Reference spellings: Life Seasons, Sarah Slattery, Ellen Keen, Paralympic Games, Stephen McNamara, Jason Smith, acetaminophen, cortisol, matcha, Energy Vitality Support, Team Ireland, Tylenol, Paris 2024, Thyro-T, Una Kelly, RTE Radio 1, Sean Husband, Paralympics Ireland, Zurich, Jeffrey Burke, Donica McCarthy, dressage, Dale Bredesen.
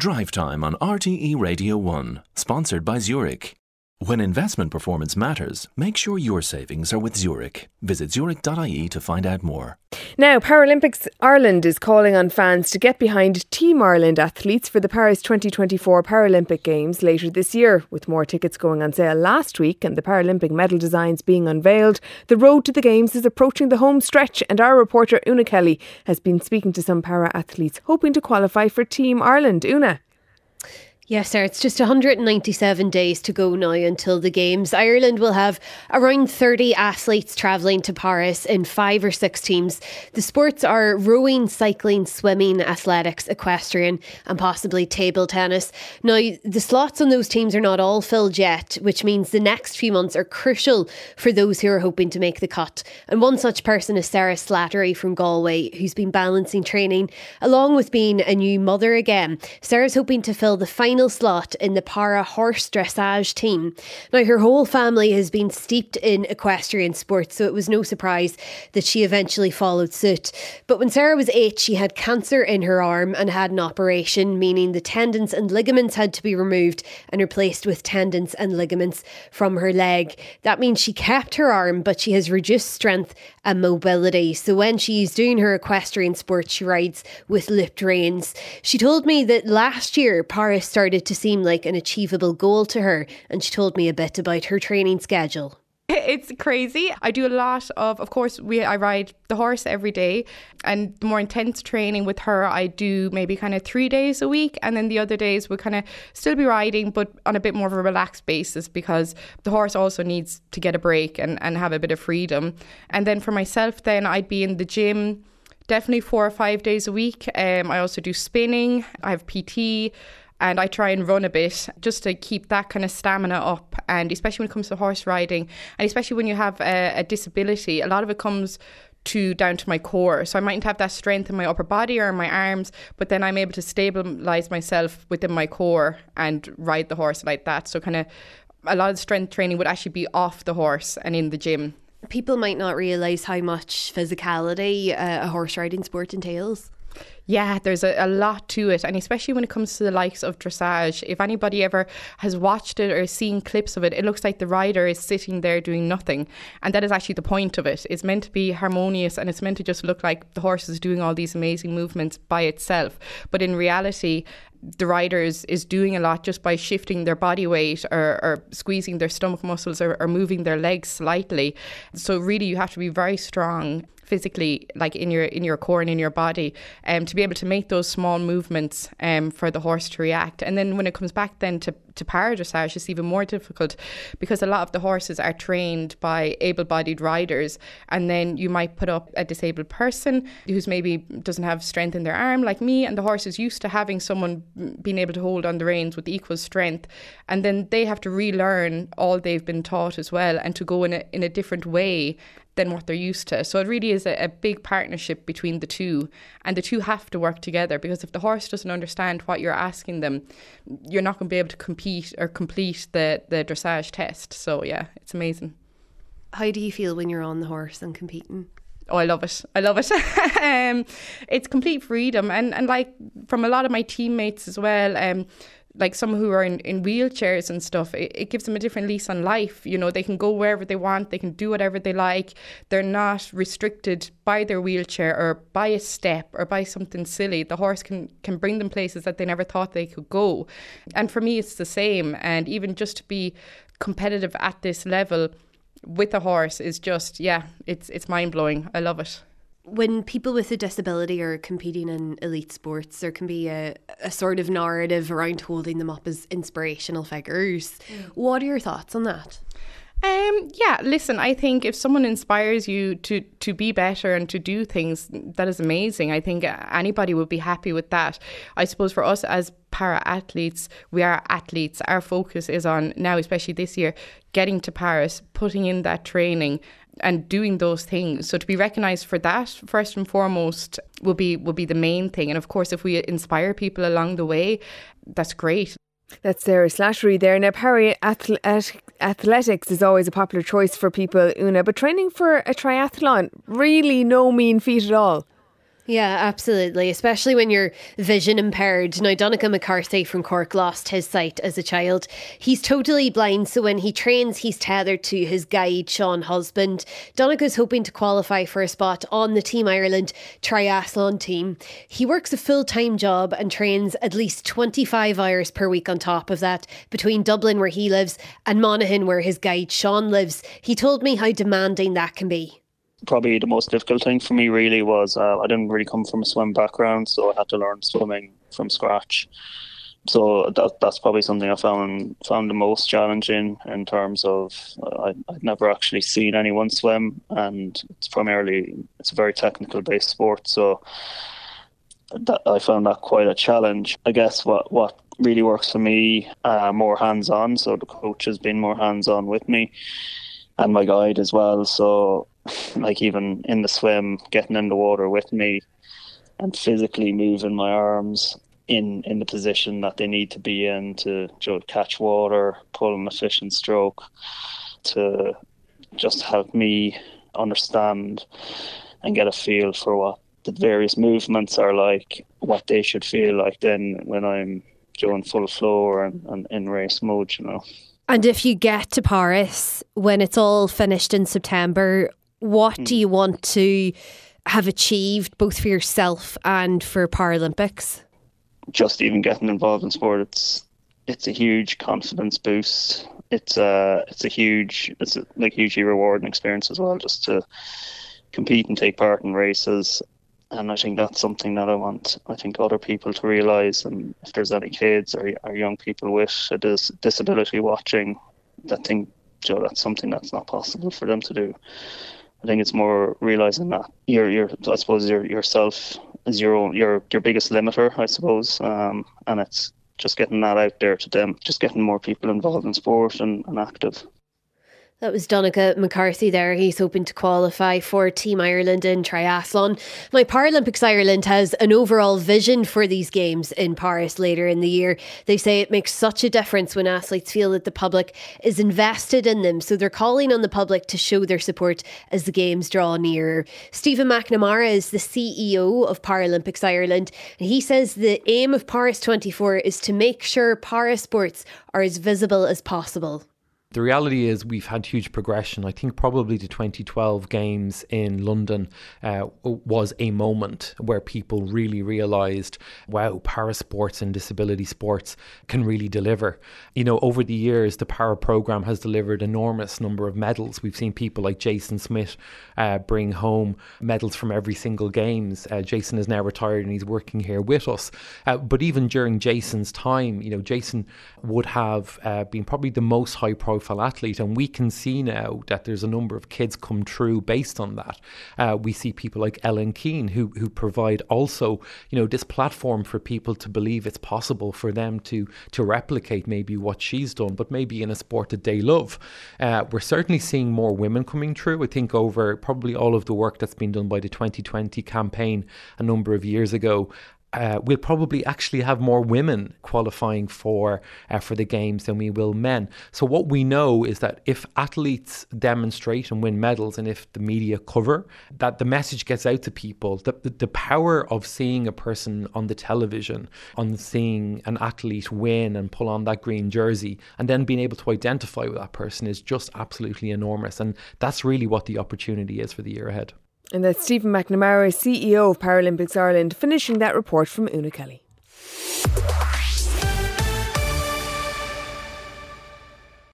Drive Time on RTE Radio 1, sponsored by Zurich. When investment performance matters, make sure your savings are with Zurich. Visit zurich.ie to find out more. Now, Paralympics Ireland is calling on fans to get behind Team Ireland athletes for the Paris 2024 Paralympic Games later this year. With more tickets going on sale last week and the Paralympic medal designs being unveiled, the road to the Games is approaching the home stretch, and our reporter Una Kelly has been speaking to some para-athletes hoping to qualify for Team Ireland. Una? Yes, sir. It's just 197 days to go now until the Games. Ireland will have around 30 athletes travelling to Paris in 5 or 6 teams. The sports are rowing, cycling, swimming, athletics, equestrian and possibly table tennis. Now, the slots on those teams are not all filled yet, which means the next few months are crucial for those who are hoping to make the cut. And one such person is Sarah Slattery from Galway, who's been balancing training along with being a new mother again. Sarah's hoping to fill the final slot in the para horse dressage team. Now, her whole family has been steeped in equestrian sports, so it was no surprise that she eventually followed suit. But when Sarah was 8, she had cancer in her arm and had an operation, meaning the tendons and ligaments had to be removed and replaced with tendons and ligaments from her leg. That means she kept her arm, but she has reduced strength and mobility. So when she's doing her equestrian sports, she rides with lipped reins. She told me that last year Paris started to seem like an achievable goal to her, and she told me a bit about her training schedule. It's crazy. I do a lot of course, I ride the horse every day, and the more intense training with her I do maybe kind of 3 days a week, and then the other days we'll kind of still be riding but on a bit more of a relaxed basis, because the horse also needs to get a break and have a bit of freedom. And then for myself, then I'd be in the gym definitely 4 or 5 days a week. I also do spinning, I have PT, and I try and run a bit just to keep that kind of stamina up. And especially when it comes to horse riding, and especially when you have a disability, a lot of it comes down to my core. So I mightn't have that strength in my upper body or in my arms, but then I'm able to stabilise myself within my core and ride the horse like that. So kind of a lot of strength training would actually be off the horse and in the gym. People might not realise how much physicality a horse riding sport entails. Yeah, there's a lot to it, and especially when it comes to the likes of dressage. If anybody ever has watched it or seen clips of it, it looks like the rider is sitting there doing nothing, and that is actually the point of it. It's meant to be harmonious, and it's meant to just look like the horse is doing all these amazing movements by itself, but in reality the rider is doing a lot just by shifting their body weight or squeezing their stomach muscles or moving their legs slightly. So really you have to be very strong physically, like in your core and in your body, to be able to make those small movements for the horse to react. And then when it comes back then to para dressage, it's even more difficult, because a lot of the horses are trained by able-bodied riders, and then you might put up a disabled person who's maybe doesn't have strength in their arm like me, and the horse is used to having someone being able to hold on the reins with equal strength, and then they have to relearn all they've been taught as well, and to go in a different way than what they're used to. So it really is a big partnership between the two, and the two have to work together, because if the horse doesn't understand what you're asking them, you're not going to be able to compete or complete the dressage test. So yeah, it's amazing. How do you feel when you're on the horse and competing? Oh, I love it. I love it. It's complete freedom, and like from a lot of my teammates as well, like some who are in wheelchairs and stuff, it gives them a different lease on life. You know, they can go wherever they want, they can do whatever they like. They're not restricted by their wheelchair or by a step or by something silly. The horse can bring them places that they never thought they could go. And for me, it's the same. And even just to be competitive at this level with a horse is just, yeah, it's mind-blowing. I love it. When people with a disability are competing in elite sports, there can be a sort of narrative around holding them up as inspirational figures. What are your thoughts on that? Yeah, listen, I think if someone inspires you to be better and to do things, that is amazing. I think anybody would be happy with that. I suppose for us as para-athletes, we are athletes. Our focus is on now, especially this year, getting to Paris, putting in that training and doing those things. So to be recognised for that, first and foremost, will be the main thing. And of course, if we inspire people along the way, that's great. That's Sarah Slattery there. Now, para-athletics is always a popular choice for people, Una, but training for a triathlon, really no mean feat at all. Yeah, absolutely. Especially when you're vision impaired. Now, Donica McCarthy from Cork lost his sight as a child. He's totally blind, so when he trains, he's tethered to his guide, Sean Husband. Donica's hoping to qualify for a spot on the Team Ireland triathlon team. He works a full-time job and trains at least 25 hours per week on top of that, between Dublin, where he lives, and Monaghan, where his guide, Sean, lives. He told me how demanding that can be. Probably the most difficult thing for me really was I didn't really come from a swim background, so I had to learn swimming from scratch. So that's probably something I found the most challenging, in terms of I'd never actually seen anyone swim, and it's a very technical based sport, so I found that quite a challenge. I guess what really works for me, more hands-on, so the coach has been more hands-on with me, and my guide as well. So like even in the swim, getting in the water with me and physically moving my arms in the position that they need to be in to catch water, pull an efficient stroke, to just help me understand and get a feel for what the various movements are like, what they should feel like then when I'm doing full flow and in race mode, you know. And if you get to Paris, when it's all finished in September, what do you want to have achieved, both for yourself and for Paralympics? Just even getting involved in sport, it's a huge confidence boost. It's a hugely rewarding experience as well, just to compete and take part in races. And I think that's something that I think other people to realise. And if there's any kids or young people with a disability watching that think, Joe, that's something that's not possible for them to do. I think it's more realising that yourself is your biggest limiter, I suppose. And it's just getting that out there to them, just getting more people involved in sport and active. That was Donica McCarthy there. He's hoping to qualify for Team Ireland in triathlon. Now, Paralympics Ireland has an overall vision for these games in Paris later in the year. They say it makes such a difference when athletes feel that the public is invested in them. So they're calling on the public to show their support as the games draw nearer. Stephen McNamara is the CEO of Paralympics Ireland, and he says the aim of Paris 24 is to make sure para sports are as visible as possible. The reality is we've had huge progression. I think probably the 2012 Games in London was a moment where people really realised, wow, para sports and disability sports can really deliver. You know, over the years, the para programme has delivered enormous number of medals. We've seen people like Jason Smith bring home medals from every single Games. Jason is now retired and he's working here with us. But even during Jason's time, you know, Jason would have been probably the most high profile athlete, and we can see now that there's a number of kids come true based on that. We see people like Ellen Keen who provide also, you know, this platform for people to believe it's possible for them to replicate maybe what she's done, but maybe in a sport that they love. We're certainly seeing more women coming through. I think over probably all of the work that's been done by the 2020 campaign a number of years ago, we'll probably actually have more women qualifying for the Games than we will men. So what we know is that if athletes demonstrate and win medals, and if the media cover, that the message gets out to people. The power of seeing a person on the television, on seeing an athlete win and pull on that green jersey, and then being able to identify with that person is just absolutely enormous. And that's really what the opportunity is for the year ahead. And that's Stephen McNamara, CEO of Paralympics Ireland, finishing that report from Una Kelly.